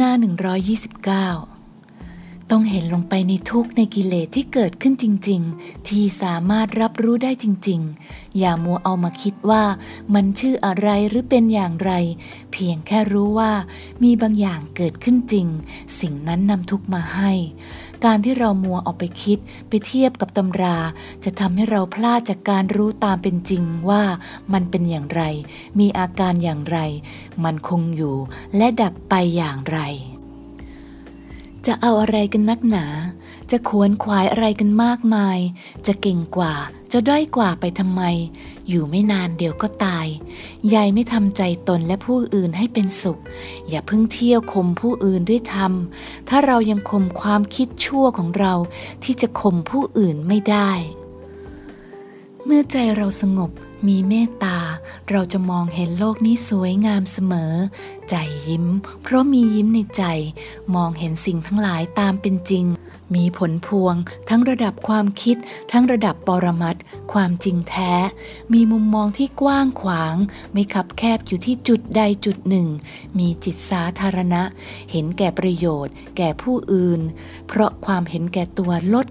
หน้า129ต้องเห็นลงไปในทุกในกิเลสที่เกิดขึ้นจริงๆที่สามารถรับรู้ได้จริงๆอย่ามัวเอามาคิดว่ามันชื่ออะไรหรือเป็นอย่างไรเพียงแค่รู้ว่ามีบางอย่างเกิดขึ้นจริงสิ่งนั้นนำทุกมาให้การที่เรามัวออกไปคิดไปเทียบกับตำราจะทำให้เราพลาดจากการรู้ตามเป็นจริงว่ามันเป็นอย่างไรมีอาการอย่างไรมันคงอยู่และดับไปอย่างไรจะเอาอะไรกันนักหนาจะขวนขวายอะไรกันมากมายจะเก่งกว่าจะด้อยกว่าไปทำไมอยู่ไม่นานเดี๋ยวก็ตายยายไม่ทำใจตนและผู้อื่นให้เป็นสุขอย่าเพิ่งเที่ยวข่มผู้อื่นด้วยธรรมถ้าเรายังข่มความคิดชั่วของเราที่จะข่มผู้อื่นไม่ได้เมื่อใจเราสงบมีเมตตาเราจะมองเห็นโลกนี้สวยงามเสมอใจยิ้มเพราะมียิ้มในใจมองเห็นสิ่งทั้งหลายตามเป็นจริงมีผลพวงทั้งระดับความคิดทั้งระดับปรมัตถ์ความจริงแท้มีมุมมองที่กว้างขวางไม่คับแคบอยู่ที่จุดใดจุดหนึ่งมีจิตสาธารณะเห็นแก่ประโยชน์แก่ผู้อื่นเพราะความเห็นแก่ตัวลด